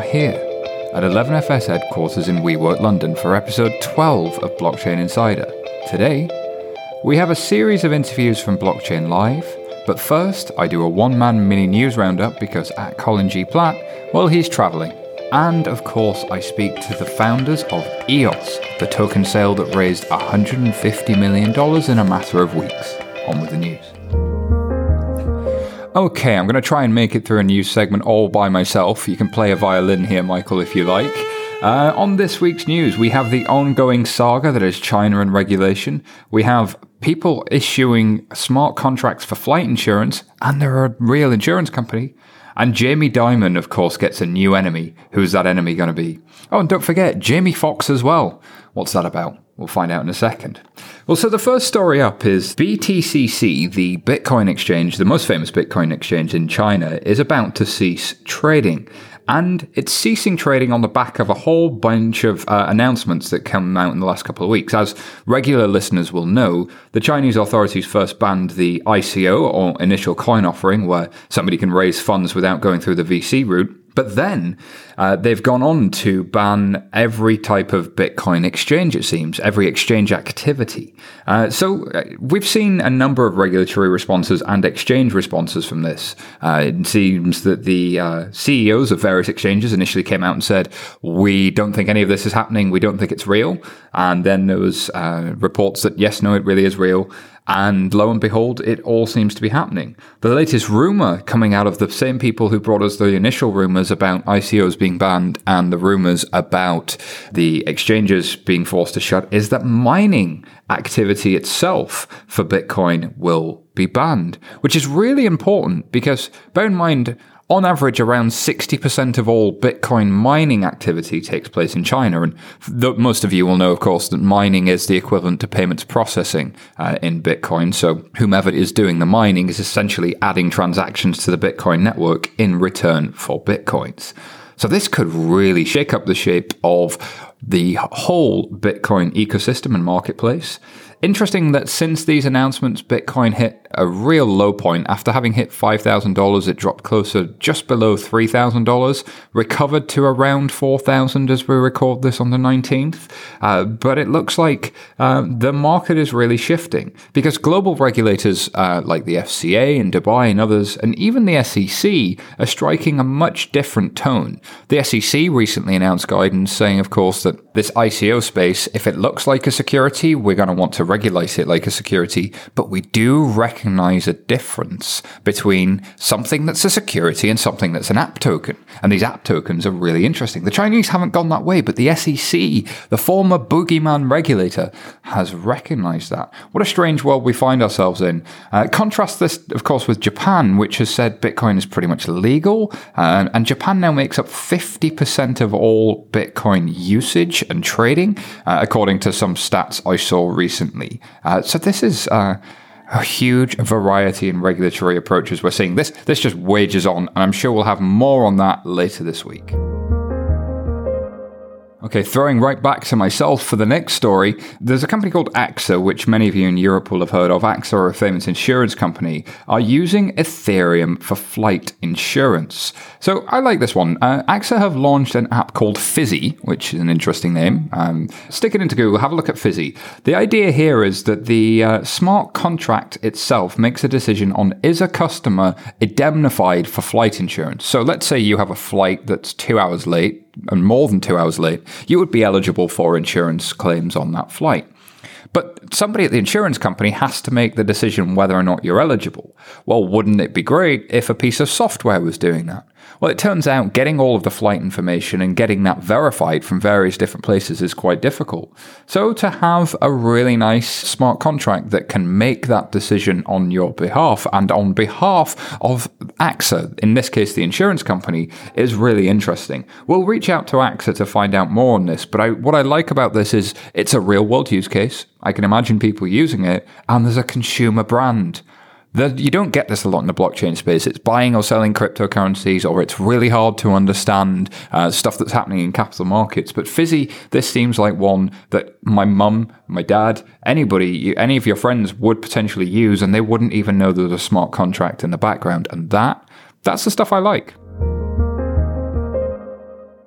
are here at 11FS headquarters in WeWork, London for episode 12 of Blockchain Insider. Today, we have a series of interviews from Blockchain Live, but first I do a one-man mini news roundup because at Colin G. Platt, well, he's travelling. And of course, I speak to the founders of EOS, the token sale that raised $150 million in a matter of weeks. On with the news. Okay, I'm going to try and make it through a news segment all by myself. You can play a violin here, Michael, if you like. On this week's news, we have the ongoing saga that is China and regulation. We have people issuing smart contracts for flight insurance, and they're a real insurance company. And Jamie Dimon, of course, gets a new enemy. Who's that enemy going to be? Oh, and don't forget, Jamie Foxx as well. What's that about? We'll find out in a second. Well, so the first story up is BTCC, the Bitcoin exchange, the most famous Bitcoin exchange in China, is about to cease trading. And it's ceasing trading on the back of a whole bunch of announcements that came out in the last couple of weeks. As regular listeners will know, the Chinese authorities first banned the ICO, or initial coin offering, where somebody can raise funds without going through the VC route. But then they've gone on to ban every type of Bitcoin exchange, it seems, every exchange activity. So we've seen a number of regulatory responses and exchange responses from this. It seems that the CEOs of various exchanges initially came out and said, we don't think any of this is happening. We don't think it's real. And then there was reports that, yes, no, it really is real. And lo and behold, it all seems to be happening. The latest rumor coming out of the same people who brought us the initial rumors about ICOs being banned and the rumors about the exchanges being forced to shut is that mining activity itself for Bitcoin will be banned, which is really important because bear in mind, on average, around 60% of all Bitcoin mining activity takes place in China. And most of you will know, of course, that mining is the equivalent to payments processing in Bitcoin. So whomever is doing the mining is essentially adding transactions to the Bitcoin network in return for Bitcoins. So this could really shake up the shape of the whole Bitcoin ecosystem and marketplace. Interesting that since these announcements, Bitcoin hit a real low point. After having hit $5,000, it dropped closer, just below $3,000, recovered to around $4,000 as we record this on the 19th. But it looks like the market is really shifting because global regulators like the FCA in Dubai and others, and even the SEC, are striking a much different tone. The SEC recently announced guidance saying, of course, that this ICO space, if it looks like a security, we're going to want to regulate it like a security, but we do recognize a difference between something that's a security and something that's an app token. And these app tokens are really interesting. The Chinese haven't gone that way, but the SEC, the former boogeyman regulator, has recognized that. What a strange world we find ourselves in. Contrast this, of course, with Japan, which has said Bitcoin is pretty much legal, and Japan now makes up 50% of all Bitcoin usage and trading, according to some stats I saw recently. So this is a huge variety in regulatory approaches we're seeing. This just wages on, and I'm sure we'll have more on that later this week. Okay, throwing right back to myself for the next story, there's a company called AXA, which many of you in Europe will have heard of. AXA, are a famous insurance company, are using Ethereum for flight insurance. So I like this one. AXA have launched an app called Fizzy, which is an interesting name. Stick it into Google, have a look at Fizzy. The idea here is that the smart contract itself makes a decision on is a customer indemnified for flight insurance. So let's say you have a flight that's 2 hours late, and more than 2 hours late, you would be eligible for insurance claims on that flight. But somebody at the insurance company has to make the decision whether or not you're eligible. Well, wouldn't it be great if a piece of software was doing that? Well, it turns out getting all of the flight information and getting that verified from various different places is quite difficult. So to have a really nice smart contract that can make that decision on your behalf and on behalf of AXA, in this case the insurance company, is really interesting. We'll reach out to AXA to find out more on this, but what I like about this is it's a real-world use case. I can imagine people using it, and there's a consumer brand. You don't get this a lot in the blockchain space. It's buying or selling cryptocurrencies, or it's really hard to understand stuff that's happening in capital markets. But Fizzy, this seems like one that my mum, my dad, anybody, any of your friends would potentially use, and they wouldn't even know there's a smart contract in the background. And that's the stuff I like.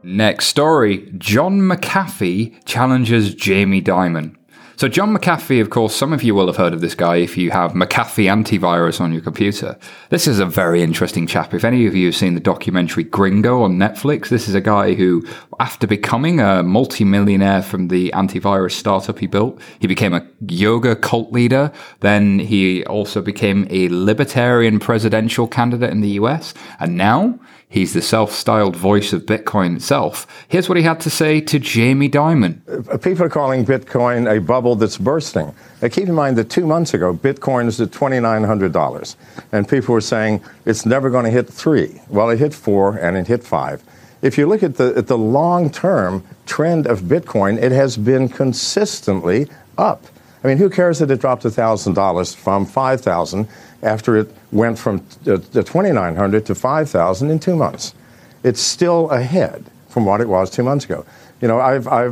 Next story, John McAfee challenges Jamie Dimon. So John McAfee, of course, some of you will have heard of this guy if you have McAfee antivirus on your computer. This is a very interesting chap. If any of you have seen the documentary Gringo on Netflix, this is a guy who, after becoming a multimillionaire from the antivirus startup he built, he became a yoga cult leader. Then he also became a libertarian presidential candidate in the US. And now he's the self-styled voice of Bitcoin itself. Here's what he had to say to Jamie Dimon. People are calling Bitcoin a bubble that's bursting. Now, keep in mind that 2 months ago, Bitcoin was at $2,900. And people were saying it's never going to hit $3. Well, it hit $4 and it hit $5. If you look at the long-term trend of Bitcoin, it has been consistently up. I mean, who cares that it dropped $1,000 from $5,000 after it went from $2,900 to $5,000 in 2 months? It's still ahead from what it was 2 months ago. You know,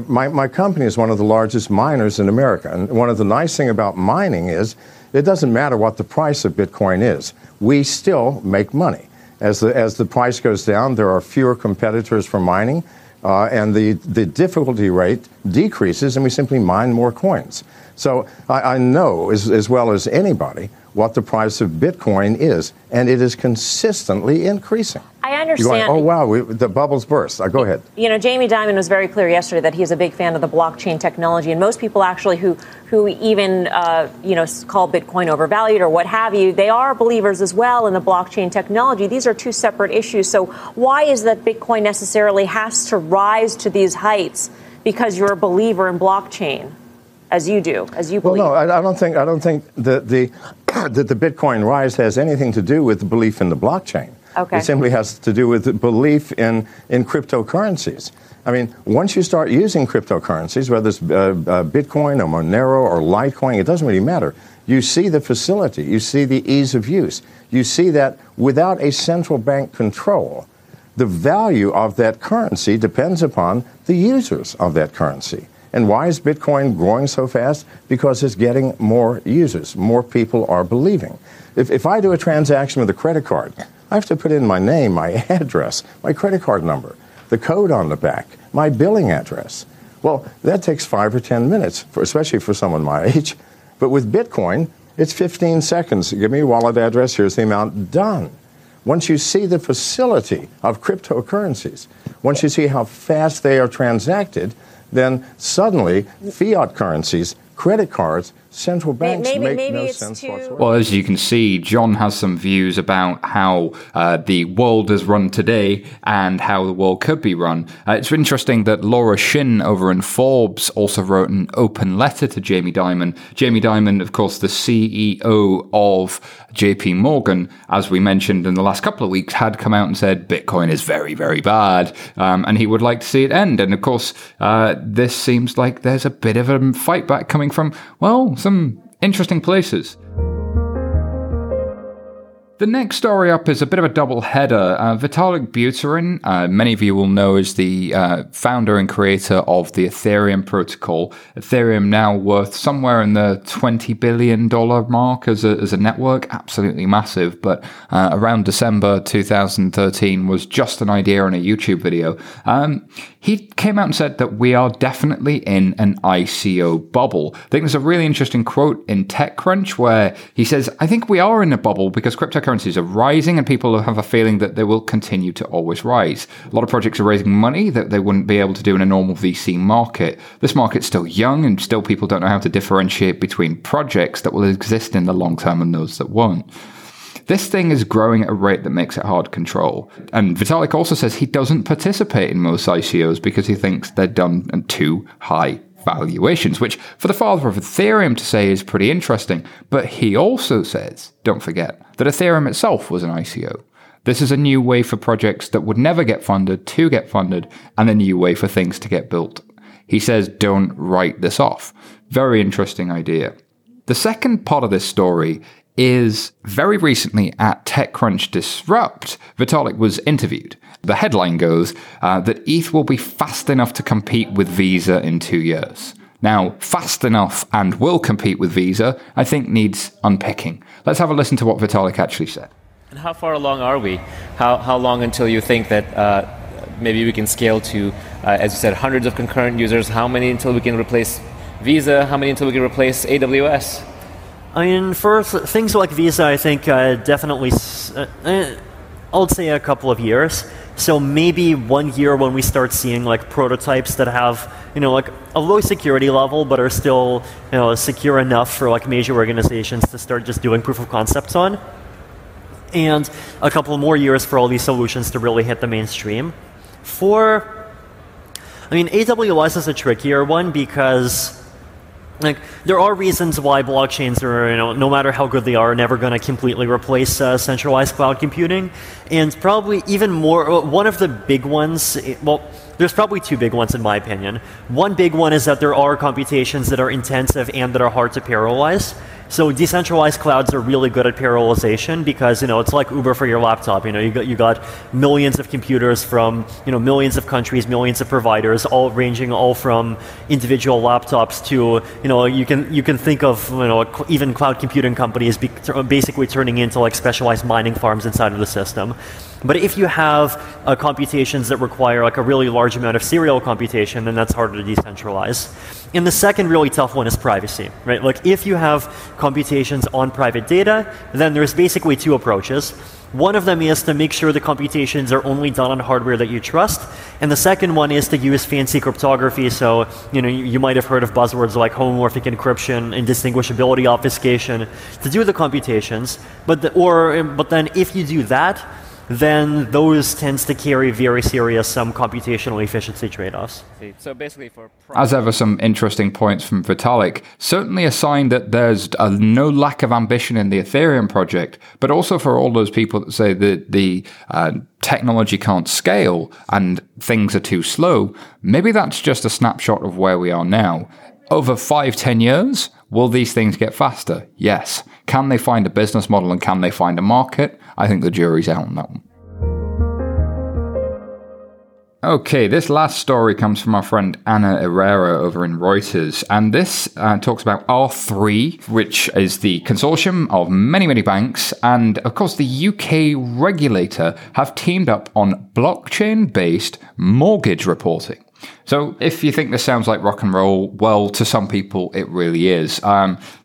my company is one of the largest miners in America. And one of the nice things about mining is it doesn't matter what the price of Bitcoin is. We still make money. As the price goes down, there are fewer competitors for mining, and the difficulty rate decreases, and we simply mine more coins. So I know as well as anybody what the price of Bitcoin is, and it is consistently increasing. I understand. Going, oh, wow, the bubbles burst. Go ahead. You know, Jamie Dimon was very clear yesterday that he's a big fan of the blockchain technology, and most people actually who even, call Bitcoin overvalued or what have you, they are believers as well in the blockchain technology. These are two separate issues. So why is that Bitcoin necessarily has to rise to these heights because you're a believer in blockchain? As you believe. Well, no, I don't think that the Bitcoin rise has anything to do with belief in the blockchain. Okay. It simply has to do with belief in cryptocurrencies. I mean, once you start using cryptocurrencies, whether it's Bitcoin or Monero or Litecoin, it doesn't really matter. You see the facility. You see the ease of use. You see that without a central bank control, the value of that currency depends upon the users of that currency. And why is Bitcoin growing so fast? Because it's getting more users. More people are believing. If I do a transaction with a credit card, I have to put in my name, my address, my credit card number, the code on the back, my billing address. Well, that takes 5 or 10 minutes, especially for someone my age. But with Bitcoin, it's 15 seconds. Give me your wallet address. Here's the amount. Done. Once you see the facility of cryptocurrencies, once you see how fast they are transacted, then suddenly fiat currencies, credit cards, central banks make no sense whatsoever. Well, as you can see, John has some views about how the world is run today and how the world could be run. It's interesting that Laura Shin over in Forbes also wrote an open letter to Jamie Dimon. Jamie Dimon, of course, the CEO of J.P. Morgan, as we mentioned in the last couple of weeks, had come out and said Bitcoin is very, very bad, and he would like to see it end. And of course, this seems like there's a bit of a fight back coming from, well, some interesting places. The next story up is a bit of a double header. Vitalik Buterin, many of you will know, is the founder and creator of the Ethereum protocol. Ethereum now worth somewhere in the $20 billion mark as a network. Absolutely massive. But around December 2013 was just an idea on a YouTube video. He came out and said that we are definitely in an ICO bubble. I think there's a really interesting quote in TechCrunch where he says, I think we are in a bubble because cryptocurrencies are rising and people have a feeling that they will continue to always rise. A lot of projects are raising money that they wouldn't be able to do in a normal VC market. This market's still young and still people don't know how to differentiate between projects that will exist in the long term and those that won't. This thing is growing at a rate that makes it hard to control. And Vitalik also says he doesn't participate in most ICOs because he thinks they're done at too high valuations, which for the father of Ethereum to say is pretty interesting. But he also says, don't forget, that Ethereum itself was an ICO. This is a new way for projects that would never get funded to get funded, and a new way for things to get built. He says, don't write this off. Very interesting idea. The second part of this story is very recently at TechCrunch Disrupt, Vitalik was interviewed. The headline goes that ETH will be fast enough to compete with Visa in 2 years. Now, fast enough and will compete with Visa, I think needs unpicking. Let's have a listen to what Vitalik actually said. And how far along are we? How long until you think that maybe we can scale to, as you said, hundreds of concurrent users. How many until we can replace Visa? How many until we can replace AWS? I mean, for things like Visa, I think definitely, I would say a couple of years. So maybe 1 year when we start seeing like prototypes that have, you know, like a low security level, but are still, you know, secure enough for like major organizations to start just doing proof of concepts on. And a couple more years for all these solutions to really hit the mainstream. For, I mean, AWS is a trickier one because like there are reasons why blockchains are, you know, no matter how good they are, never going to completely replace centralized cloud computing. And probably even more, one of the big ones, well, there's probably two big ones in my opinion. One big one is that there are computations that are intensive and that are hard to parallelize. So decentralized clouds are really good at parallelization because, you know, it's like Uber for your laptop. You know, you got millions of computers from, you know, millions of countries, millions of providers, all ranging all from individual laptops to, you know, you can think of, you know, even cloud computing companies basically turning into like specialized mining farms inside of the system. But if you have computations that require like a really large amount of serial computation, then that's harder to decentralize. And the second really tough one is privacy, right? Like if you have computations on private data, then there's basically two approaches. One of them is to make sure the computations are only done on hardware that you trust, and the second one is to use fancy cryptography. So, you know, you might have heard of buzzwords like homomorphic encryption, indistinguishability obfuscation to do the computations. But then if you do that, then those tends to carry very serious some computational efficiency trade-offs. So basically, as ever, some interesting points from Vitalik. Certainly a sign that there's no lack of ambition in the Ethereum project, but also for all those people that say that the technology can't scale and things are too slow, maybe that's just a snapshot of where we are now. Over 5-10 years, will these things get faster? Yes. Can they find a business model and can they find a market? I think the jury's out on that one. Okay, this last story comes from our friend Ana Herrera over in Reuters, and this talks about R3, which is the consortium of many, many banks, and of course the UK regulator have teamed up on blockchain-based mortgage reporting. So if you think this sounds like rock and roll, well, to some people, it really is.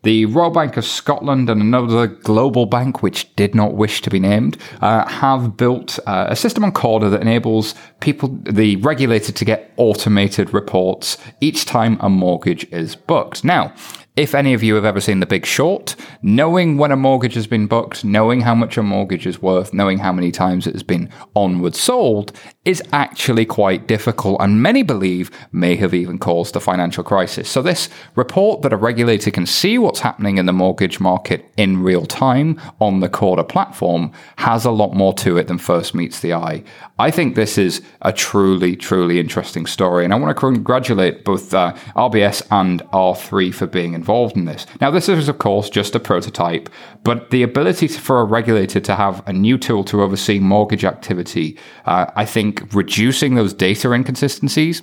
The Royal Bank of Scotland and another global bank, which did not wish to be named, have built a system on Corda that enables the regulator to get automated reports each time a mortgage is booked. Now, if any of you have ever seen The Big Short, knowing when a mortgage has been booked, knowing how much a mortgage is worth, knowing how many times it has been onward sold is actually quite difficult, and many believe may have even caused a financial crisis. So this report that a regulator can see what's happening in the mortgage market in real time on the Corda platform has a lot more to it than first meets the eye. I think this is a truly, truly interesting story, and I want to congratulate both RBS and R3 for being involved in this. Now, this is, of course, just a prototype, but the ability for a regulator to have a new tool to oversee mortgage activity, I think reducing those data inconsistencies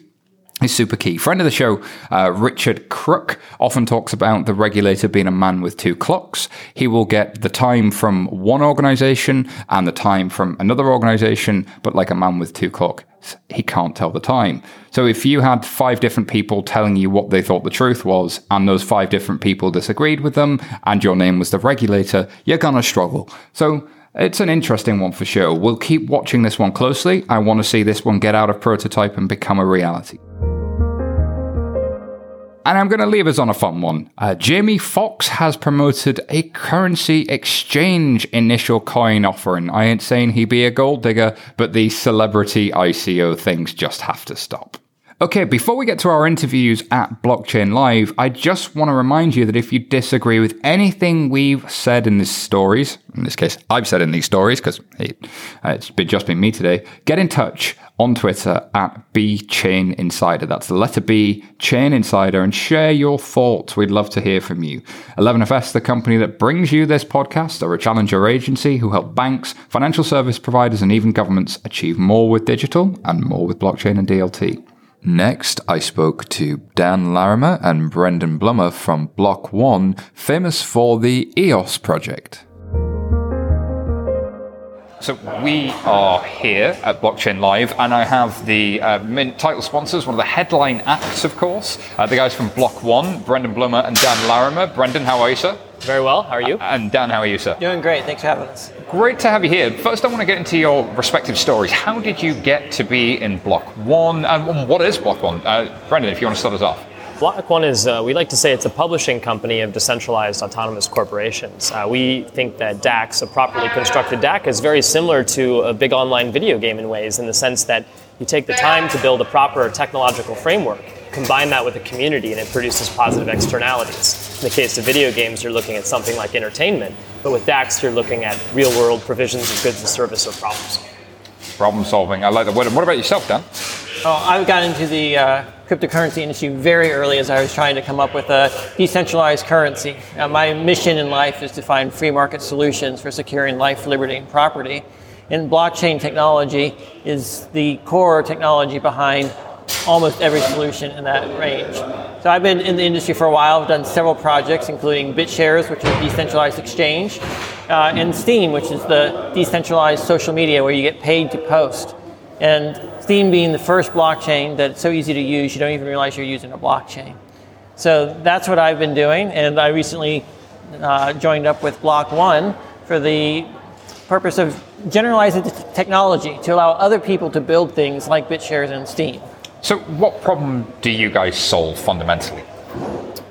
is super key. Friend of the show, Richard Crook, often talks about the regulator being a man with two clocks. He will get the time from one organization and the time from another organization, but like a man with two clocks, he can't tell the time. So if you had 5 different people telling you what they thought the truth was, and those 5 different people disagreed with them, and your name was the regulator, you're gonna struggle. So it's an interesting one for sure. We'll keep watching this one closely. I want to see this one get out of prototype and become a reality. And I'm going to leave us on a fun one. Jamie Foxx has promoted a currency exchange initial coin offering. I ain't saying he be a gold digger, but these celebrity ICO things just have to stop. Okay, before we get to our interviews at Blockchain Live, I just want to remind you that if you disagree with anything we've said in these stories, in this case, I've said in these stories because it's just been me today, get in touch on Twitter at Blockchain Insider. That's the letter B, Chain Insider, and share your thoughts. We'd love to hear from you. 11FS, the company that brings you this podcast, are a challenger agency who help banks, financial service providers, and even governments achieve more with digital and more with blockchain and DLT. Next, I spoke to Dan Larimer and Brendan Blummer from Block One, famous for the EOS project. So we are here at Blockchain Live, and I have the title sponsors, one of the headline acts, of course, the guys from Block One, Brendan Blummer and Dan Larimer. Brendan, how are you, sir? Very well, how are you? And Dan, how are you, sir? Doing great, thanks for having us. Great to have you here. First, I want to get into your respective stories. How did you get to be in Block One, and what is Block One? Brendan, if you want to start us off. Block One is, we like to say it's a publishing company of decentralized autonomous corporations. We think that DAX, a properly constructed DAX, is very similar to a big online video game in ways, in the sense that you take the time to build a proper technological framework, combine that with a community, and it produces positive externalities. In the case of video games, you're looking at something like entertainment, but with DAX, you're looking at real-world provisions of goods and service or problems. Problem solving, I like that word. What about yourself, Dan? Oh, I got into the cryptocurrency industry very early as I was trying to come up with a decentralized currency. My mission in life is to find free market solutions for securing life, liberty, and property. And blockchain technology is the core technology behind almost every solution in that range. So I've been in the industry for a while. I've done several projects, including BitShares, which is a decentralized exchange, and Steam, which is the decentralized social media where you get paid to post. And Steam being the first blockchain that's so easy to use, you don't even realize you're using a blockchain. So that's what I've been doing, and I recently joined up with Block One for the purpose of generalizing the technology to allow other people to build things like BitShares and Steam. So what problem do you guys solve fundamentally?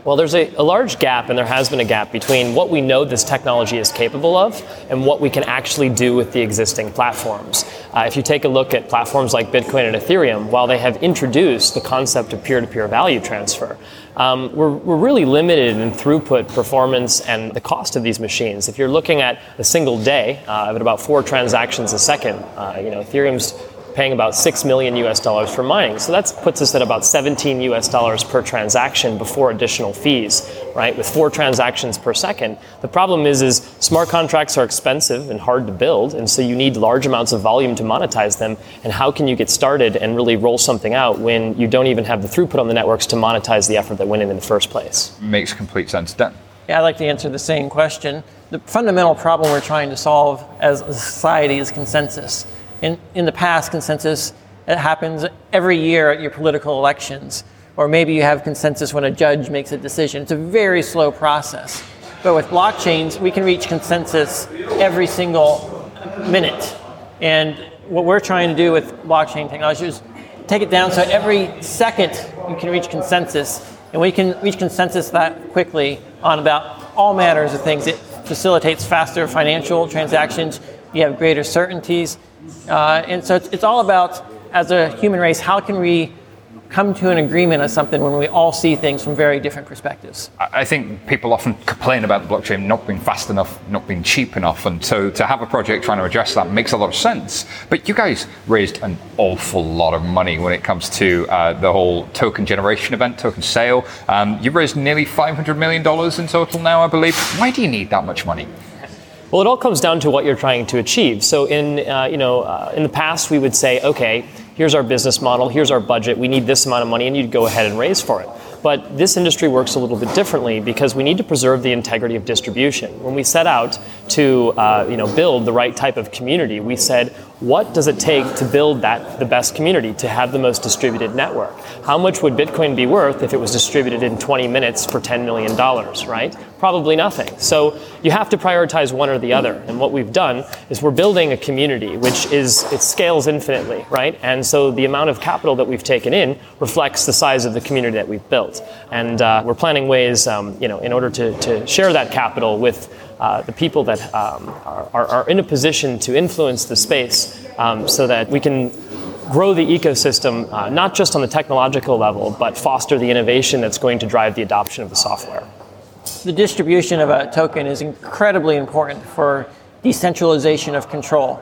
Well, there's a large gap, and there has been a gap, between what we know this technology is capable of and what we can actually do with the existing platforms. If you take a look at platforms like Bitcoin and Ethereum, while they have introduced the concept of peer-to-peer value transfer, we're really limited in throughput, performance, and the cost of these machines. If you're looking at a single day at about 4 transactions a second, Ethereum's paying about $6 million for mining. So that puts us at about $17 per transaction before additional fees, right? With 4 transactions per second. The problem is smart contracts are expensive and hard to build, and so you need large amounts of volume to monetize them. And how can you get started and really roll something out when you don't even have the throughput on the networks to monetize the effort that went in the first place? Makes complete sense. Dan? Yeah, I'd like to answer the same question. The fundamental problem we're trying to solve as a society is consensus. In the past, consensus, it happens every year at your political elections, or maybe you have consensus when a judge makes a decision. It's a very slow process. But with blockchains, we can reach consensus every single minute. And what we're trying to do with blockchain technology is take it down so every second you can reach consensus, and we can reach consensus that quickly on about all matters of things. It facilitates faster financial transactions. You have greater certainties. And so it's all about, as a human race, how can we come to an agreement on something when we all see things from very different perspectives? I think people often complain about the blockchain not being fast enough, not being cheap enough. And so to have a project trying to address that makes a lot of sense. But you guys raised an awful lot of money when it comes to the whole token generation event, token sale. You've raised nearly $500 million in total now, I believe. Why do you need that much money? Well, it all comes down to what you're trying to achieve. So in the past, we would say, okay, here's our business model, here's our budget, we need this amount of money, and you'd go ahead and raise for it. But this industry works a little bit differently because we need to preserve the integrity of distribution. When we set out to build the right type of community, we said, what does it take to build the best community, to have the most distributed network? How much would Bitcoin be worth if it was distributed in 20 minutes for $10 million, right? Probably nothing. So you have to prioritize one or the other. And what we've done is we're building a community, which it scales infinitely, right? And so the amount of capital that we've taken in reflects the size of the community that we've built. And we're planning ways, in order to share that capital with the people that are in a position to influence the space, so that we can grow the ecosystem, not just on the technological level, but foster the innovation that's going to drive the adoption of the software. The distribution of a token is incredibly important for decentralization of control.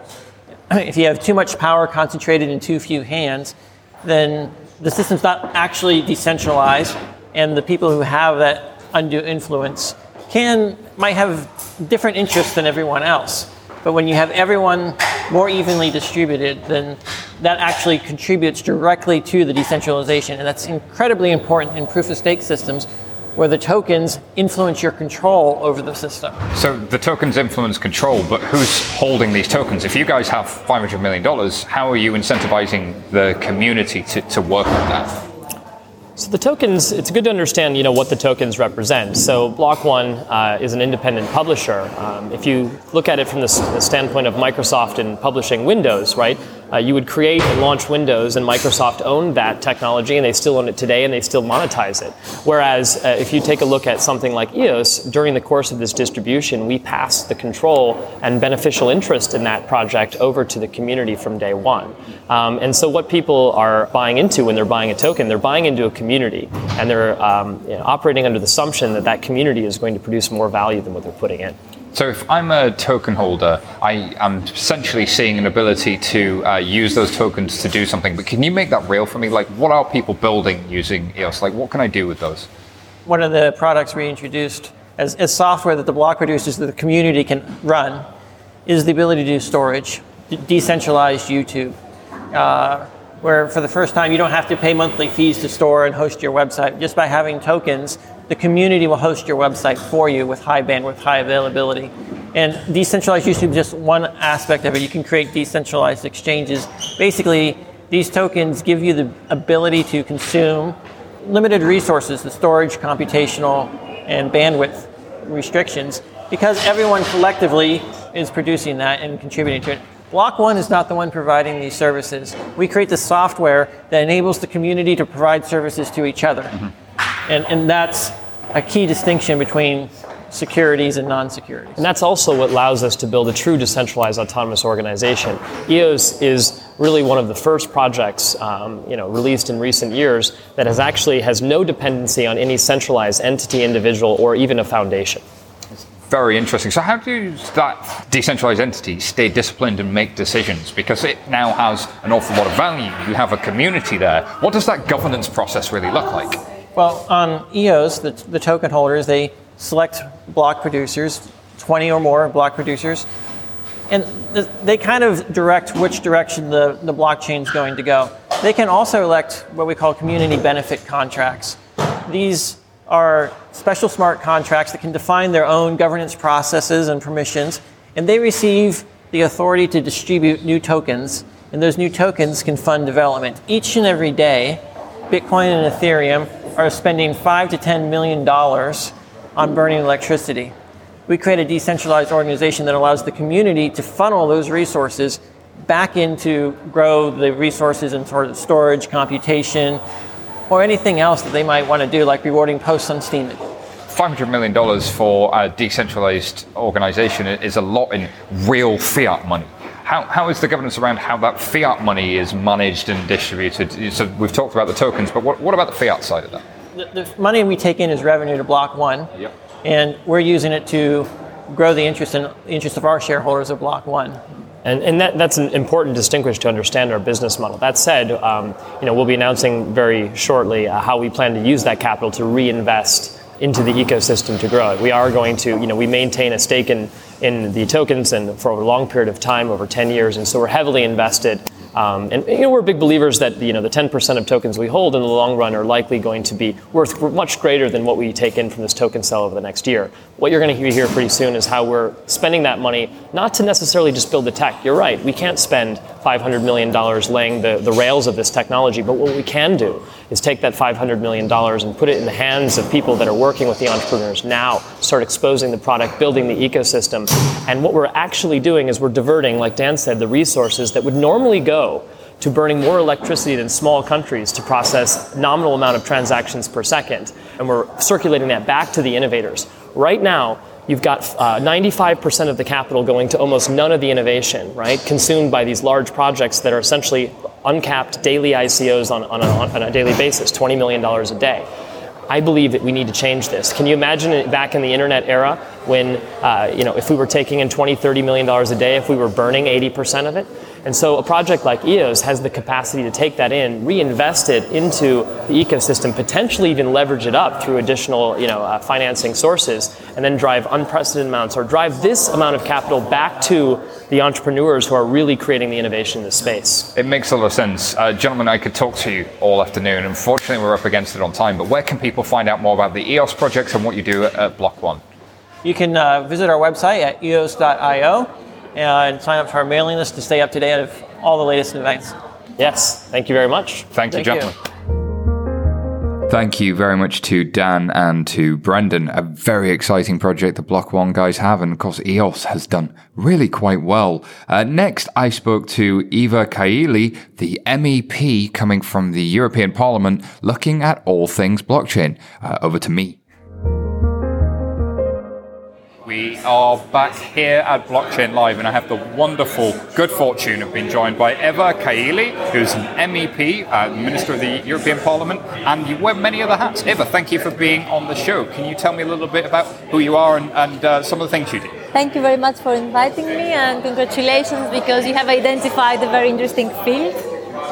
If you have too much power concentrated in too few hands, then the system's not actually decentralized, and the people who have that undue influence might have different interests than everyone else. But when you have everyone more evenly distributed, then that actually contributes directly to the decentralization. And that's incredibly important in proof-of-stake systems, where the tokens influence your control over the system. So the tokens influence control, but who's holding these tokens? If you guys have $500 million, how are you incentivizing the community to work with that? So the tokens, it's good to understand, what the tokens represent. So Block One is an independent publisher. If you look at it from the standpoint of Microsoft and publishing Windows, right? You would create and launch Windows, and Microsoft owned that technology, and they still own it today, and they still monetize it. Whereas if you take a look at something like EOS, during the course of this distribution, we passed the control and beneficial interest in that project over to the community from day one. And so what people are buying into when they're buying a token, they're buying into a community, and they're operating under the assumption that that community is going to produce more value than what they're putting in. So if I'm a token holder, I am essentially seeing an ability to use those tokens to do something. But can you make that real for me? Like, what are people building using EOS? Like, what can I do with those? One of the products we introduced as software that the block producers that the community can run is the ability to do storage, decentralized YouTube, where for the first time you don't have to pay monthly fees to store and host your website. Just by having tokens, the community will host your website for you with high bandwidth, high availability. And decentralized YouTube is just one aspect of it. You can create decentralized exchanges. Basically, these tokens give you the ability to consume limited resources, the storage, computational, and bandwidth restrictions, because everyone collectively is producing that and contributing to it. Block One is not the one providing these services. We create the software that enables the community to provide services to each other. Mm-hmm. And that's a key distinction between securities and non-securities. And that's also what allows us to build a true decentralized autonomous organization. EOS is really one of the first projects released in recent years that has no dependency on any centralized entity, individual, or even a foundation. Very interesting. So how does that decentralized entity stay disciplined and make decisions? Because it now has an awful lot of value. You have a community there. What does that governance process really look like? Well, on EOS, the token holders, they select block producers, 20 or more block producers, and they kind of direct which direction the blockchain is going to go. They can also elect what we call community benefit contracts. These are special smart contracts that can define their own governance processes and permissions, and they receive the authority to distribute new tokens, and those new tokens can fund development. Each and every day, Bitcoin and Ethereum are spending $5 to $10 million on burning electricity. We create a decentralized organization that allows the community to funnel those resources back into grow the resources in sort of storage, computation, or anything else that they might want to do, like rewarding posts on Steam. $500 million for a decentralized organization is a lot in real fiat money. How is the governance around how that fiat money is managed and distributed? So we've talked about the tokens, but what about the fiat side of that? The money we take in is revenue to Block One, yep. And we're using it to grow the interest of our shareholders of Block One. And that's an important distinguish to understand our business model. That said, we'll be announcing very shortly how we plan to use that capital to reinvest into the ecosystem to grow it. We are going to, we maintain a stake in the tokens and for a long period of time, over 10 years, and so we're heavily invested. And we're big believers that the 10% of tokens we hold in the long run are likely going to be worth much greater than what we take in from this token sale over the next year. What you're going to hear pretty soon is how we're spending that money, not to necessarily just build the tech. You're right, we can't spend $500 million laying the rails of this technology, but what we can do is take that $500 million and put it in the hands of people that are working with the entrepreneurs now, start exposing the product, building the ecosystem. And what we're actually doing is we're diverting, like Dan said, the resources that would normally go to burning more electricity than small countries to process nominal amount of transactions per second. And we're circulating that back to the innovators. Right now, you've got 95% of the capital going to almost none of the innovation, right? Consumed by these large projects that are essentially uncapped daily ICOs on a daily basis, $20 million a day. I believe that we need to change this. Can you imagine it back in the internet era when, if we were taking in $20, $30 million a day, if we were burning 80% of it? And so a project like EOS has the capacity to take that in, reinvest it into the ecosystem, potentially even leverage it up through additional financing sources, and then drive unprecedented amounts or drive this amount of capital back to the entrepreneurs who are really creating the innovation in this space. It makes a lot of sense. Gentlemen, I could talk to you all afternoon. Unfortunately, we're up against it on time, but where can people find out more about the EOS projects and what you do at Block One? You can visit our website at eos.io and sign up for our mailing list to stay up to date of all the latest events. Yes, thank you very much. Thank you, gentlemen. Thank you very much to Dan and to Brendan. A very exciting project the Block One guys have, and of course EOS has done really quite well. Next, I spoke to Eva Kaili, the MEP coming from the European Parliament, looking at all things blockchain. Over to me. We are back here at Blockchain Live, and I have the wonderful good fortune of being joined by Eva Kaili, who's an MEP, Minister of the European Parliament, and you wear many other hats. Eva, thank you for being on the show. Can you tell me a little bit about who you are and some of the things you do? Thank you very much for inviting me, and congratulations, because you have identified a very interesting field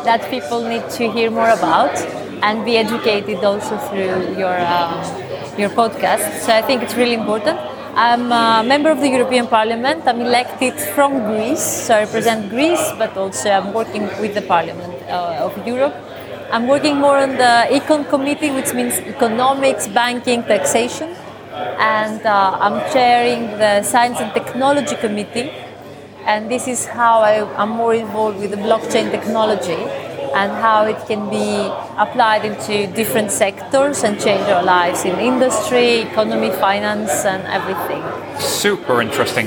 that people need to hear more about and be educated also through your podcast. So I think it's really important. I'm a member of the European Parliament. I'm elected from Greece, so I represent Greece, but also I'm working with the Parliament of Europe. I'm working more on the Econ Committee, which means economics, banking, taxation. And I'm chairing the Science and Technology Committee. And this is how I'm more involved with the blockchain technology and how it can be applied into different sectors and change our lives in industry, economy, finance, and everything. Super interesting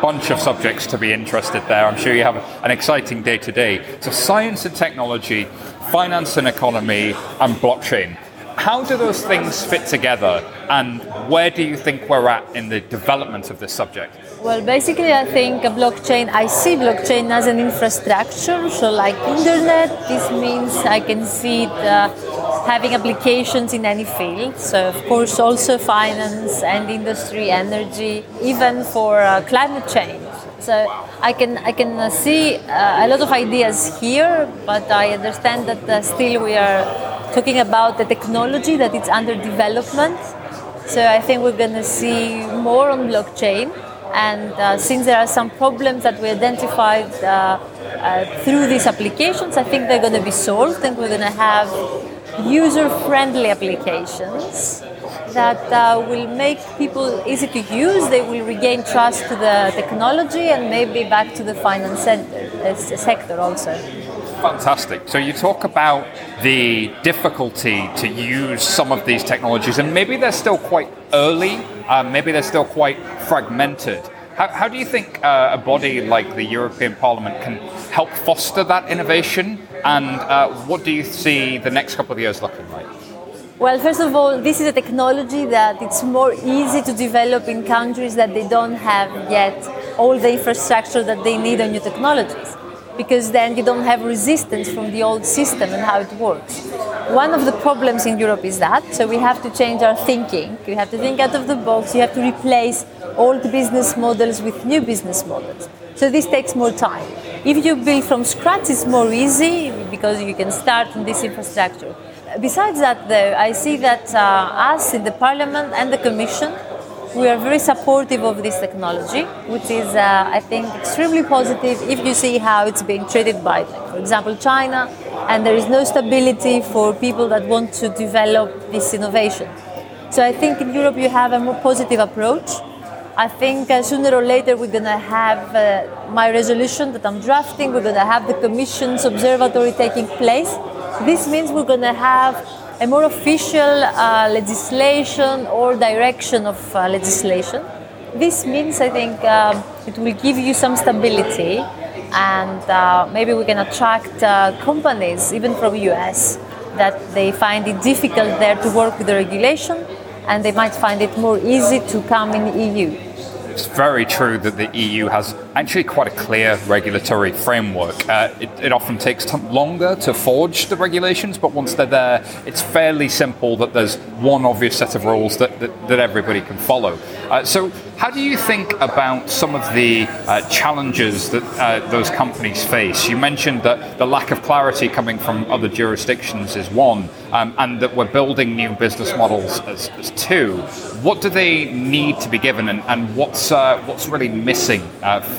bunch of subjects to be interested there. I'm sure you have an exciting day today. So science and technology, finance and economy, and blockchain. How do those things fit together, and where do you think we're at in the development of this subject? Well, basically, I think I see blockchain as an infrastructure, so like internet, this means I can see it having applications in any field. So, of course, also finance and industry, energy, even for climate change. So I can see a lot of ideas here, but I understand that still we are talking about the technology, that it's under development. So I think we're going to see more on blockchain. And since there are some problems that we identified through these applications, I think they're going to be solved, and we're going to have user-friendly applications that will make people easy to use. They will regain trust to the technology and maybe back to the finance sector also. Fantastic. So you talk about the difficulty to use some of these technologies, and maybe they're still quite early, maybe they're still quite fragmented. How do you think a body like the European Parliament can help foster that innovation, and what do you see the next couple of years looking like? Well, first of all, this is a technology that it's more easy to develop in countries that they don't have yet all the infrastructure that they need on new technologies, because then you don't have resistance from the old system and how it works. One of the problems in Europe is that, so we have to change our thinking. You have to think out of the box. You have to replace old business models with new business models. So this takes more time. If you build from scratch, it's more easy because you can start in this infrastructure. Besides that, though, I see that us in the Parliament and the Commission, we are very supportive of this technology, which is, I think, extremely positive if you see how it's being treated by, like, for example, China, and there is no stability for people that want to develop this innovation. So I think in Europe you have a more positive approach. I think sooner or later we're going to have my resolution that I'm drafting, we're going to have the Commission's observatory taking place. This means we're going to have a more official legislation or direction of legislation. This means, I think, it will give you some stability, and maybe we can attract companies, even from the US, that they find it difficult there to work with the regulation, and they might find it more easy to come in the EU. It's very true that the EU has actually quite a clear regulatory framework. It often takes longer to forge the regulations, but once they're there, it's fairly simple that there's one obvious set of rules that everybody can follow. So how do you think about some of the challenges that those companies face? You mentioned that the lack of clarity coming from other jurisdictions is one, and that we're building new business models as two. What do they need to be given, and what's really missing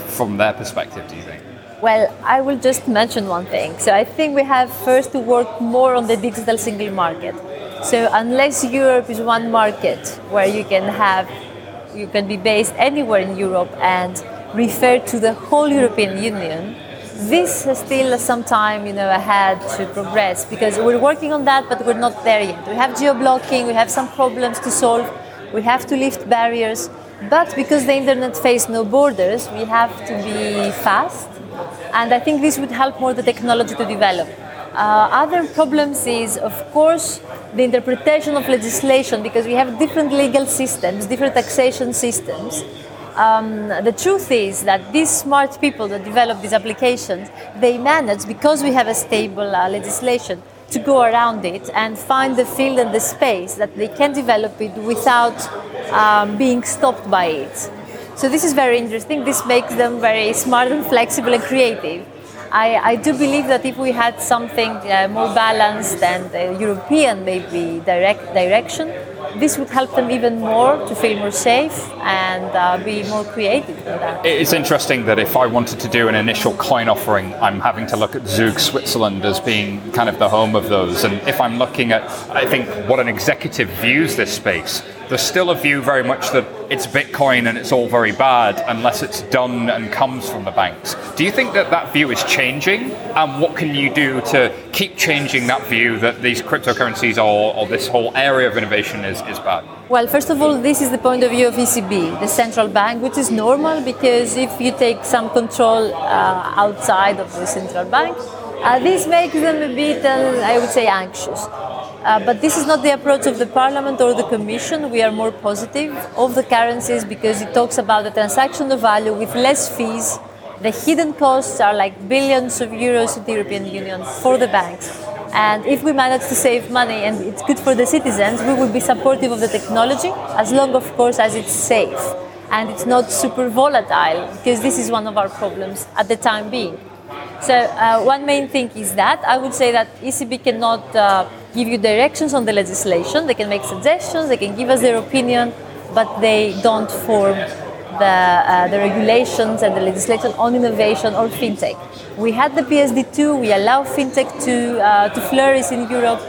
from their perspective, do you think? Well, I will just mention one thing. So I think we have first to work more on the digital single market. So unless Europe is one market where you can be based anywhere in Europe and refer to the whole European Union, this is still some time ahead to progress, because we're working on that, but we're not there yet. We have geo-blocking, we have some problems to solve, we have to lift barriers, but because the internet faces no borders, we have to be fast, and I think this would help more the technology to develop. Other problems is, of course, the interpretation of legislation, because we have different legal systems, different taxation systems. The truth is that these smart people that develop these applications, they manage, because we have a stable legislation, to go around it and find the field and the space that they can develop it without being stopped by it. So this is very interesting. This makes them very smart and flexible and creative. I do believe that if we had something more balanced and European maybe direction, this would help them even more to feel more safe and be more creative than that. It's interesting that if I wanted to do an initial coin offering, I'm having to look at Zug, Switzerland as being kind of the home of those. And if I'm looking at, I think, what an executive views this space, there's still a view very much that it's Bitcoin and it's all very bad unless it's done and comes from the banks. Do you think that view is changing? And what can you do to keep changing that view that these cryptocurrencies or this whole area of innovation is bad? Well, first of all, this is the point of view of ECB, the central bank, which is normal, because if you take some control outside of the central bank, this makes them a bit, I would say, anxious. But this is not the approach of the Parliament or the Commission. We are more positive of the currencies because it talks about the transaction of value with less fees. The hidden costs are like billions of euros in the European Union for the banks. And if we manage to save money and it's good for the citizens, we will be supportive of the technology, as long, of course, as it's safe and it's not super volatile, because this is one of our problems at the time being. So one main thing is that I would say that ECB cannot give you directions on the legislation. They can make suggestions, they can give us their opinion, but they don't form the regulations and the legislation on innovation or fintech. We had the PSD2, we allow fintech to flourish in Europe,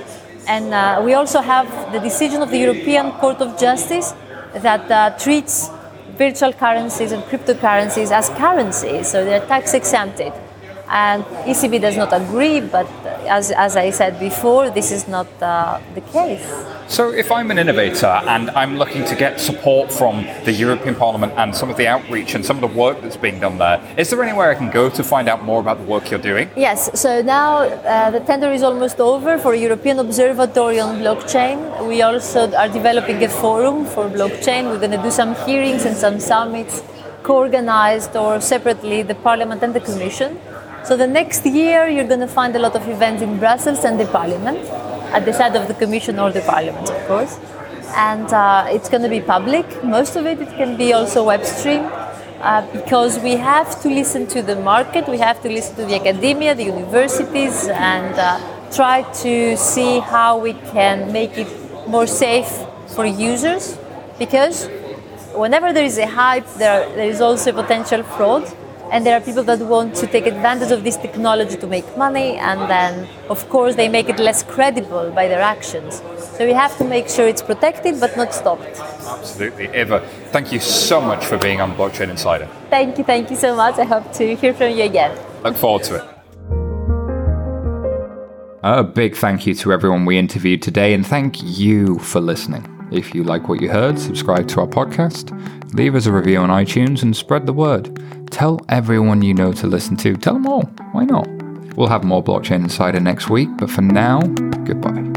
and we also have the decision of the European Court of Justice that treats virtual currencies and cryptocurrencies as currencies, so they're tax exempted. And ECB does not agree, but as I said before, this is not the case. So if I'm an innovator and I'm looking to get support from the European Parliament and some of the outreach and some of the work that's being done there, is there anywhere I can go to find out more about the work you're doing? Yes, so now the tender is almost over for a European Observatory on Blockchain. We also are developing a forum for blockchain. We're going to do some hearings and some summits, co-organized or separately, the Parliament and the Commission. So the next year you're going to find a lot of events in Brussels and the Parliament, at the side of the Commission or the Parliament, of course. And it's going to be public. Most of it can be also web stream, because we have to listen to the market, we have to listen to the academia, the universities, and try to see how we can make it more safe for users, because whenever there is a hype, there is also potential fraud. And there are people that want to take advantage of this technology to make money, and then, of course, they make it less credible by their actions. So we have to make sure it's protected but not stopped. Absolutely. Eva, thank you so much for being on Blockchain Insider. Thank you so much. I hope to hear from you again. Look forward to it. A big thank you to everyone we interviewed today, and thank you for listening. If you like what you heard, subscribe to our podcast, leave us a review on iTunes, and spread the word. Tell everyone you know to listen to. Tell them all. Why not? We'll have more Blockchain Insider next week, but for now, goodbye.